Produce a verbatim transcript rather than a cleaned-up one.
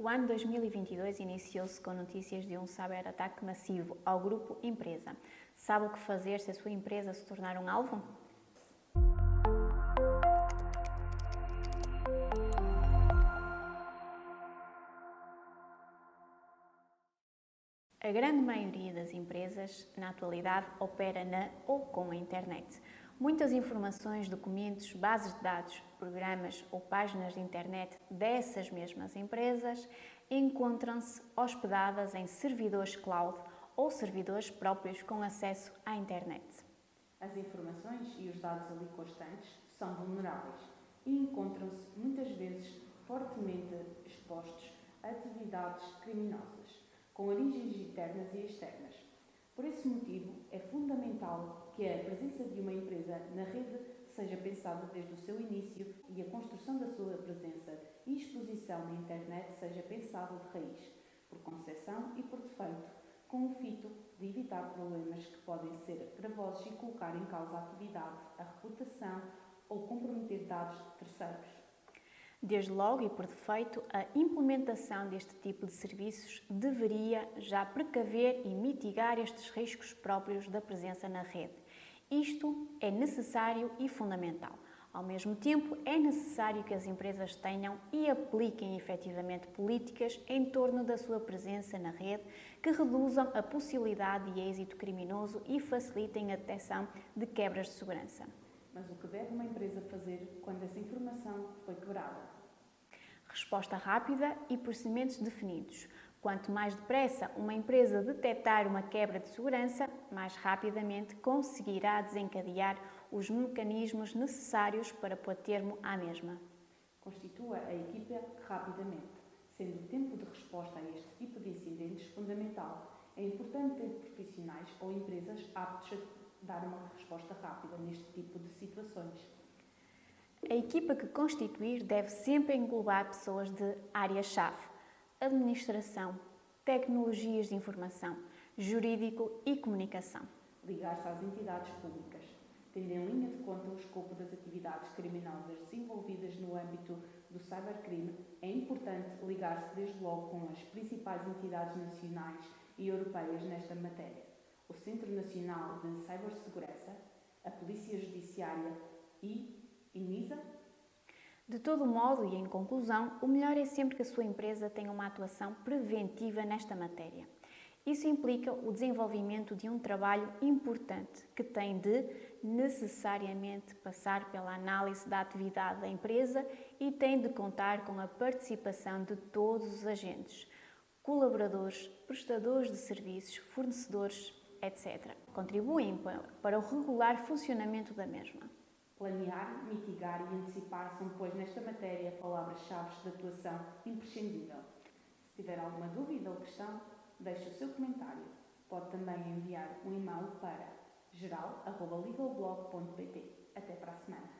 O ano dois mil e vinte e dois iniciou-se com notícias de um cyberataque massivo ao Grupo Empresa. Sabe o que fazer se a sua empresa se tornar um alvo? A grande maioria das empresas, na atualidade, opera na ou com a internet. Muitas informações, documentos, bases de dados, programas ou páginas de internet dessas mesmas empresas encontram-se hospedadas em servidores cloud ou servidores próprios com acesso à internet. As informações e os dados ali constantes são vulneráveis e encontram-se muitas vezes fortemente expostos a atividades criminosas, com origens internas e externas. Por esse motivo, é fundamental que a presença de uma empresa na rede seja pensada desde o seu início e a construção da sua presença e exposição na internet seja pensada de raiz, por concessão e por defeito, com o fito de evitar problemas que podem ser gravosos e colocar em causa a atividade, a reputação ou comprometer dados de terceiros. Desde logo e por defeito, a implementação deste tipo de serviços deveria já precaver e mitigar estes riscos próprios da presença na rede. Isto é necessário e fundamental. Ao mesmo tempo, é necessário que as empresas tenham e apliquem efetivamente políticas em torno da sua presença na rede que reduzam a possibilidade de êxito criminoso e facilitem a detecção de quebras de segurança. Mas o que deve uma empresa fazer quando essa informação foi quebrada? Resposta rápida e procedimentos definidos. Quanto mais depressa uma empresa detectar uma quebra de segurança, mais rapidamente conseguirá desencadear os mecanismos necessários para pôr termo à mesma. Constitua a equipa rapidamente, sendo o tempo de resposta a este tipo de incidentes fundamental. É importante ter profissionais ou empresas aptos a dar uma resposta rápida neste tipo de situações. A equipa que constituir deve sempre englobar pessoas de área-chave, administração, tecnologias de informação, jurídico e comunicação. Ligar-se às entidades públicas, tendo em linha de conta o escopo das atividades criminosas desenvolvidas no âmbito do cybercrime, é importante ligar-se desde logo com as principais entidades nacionais e europeias nesta matéria. O Centro Nacional de Cibersegurança, a Polícia Judiciária e INISA. De todo modo e em conclusão, o melhor é sempre que a sua empresa tenha uma atuação preventiva nesta matéria. Isso implica o desenvolvimento de um trabalho importante que tem de, necessariamente, passar pela análise da atividade da empresa e tem de contar com a participação de todos os agentes, colaboradores, prestadores de serviços, fornecedores, etcétera, contribuem para o regular funcionamento da mesma. Planear, mitigar e antecipar são, pois, nesta matéria, palavras-chave de atuação imprescindível. Se tiver alguma dúvida ou questão, deixe o seu comentário. Pode também enviar um e-mail para geral arroba legalblog ponto pt. Até para a semana.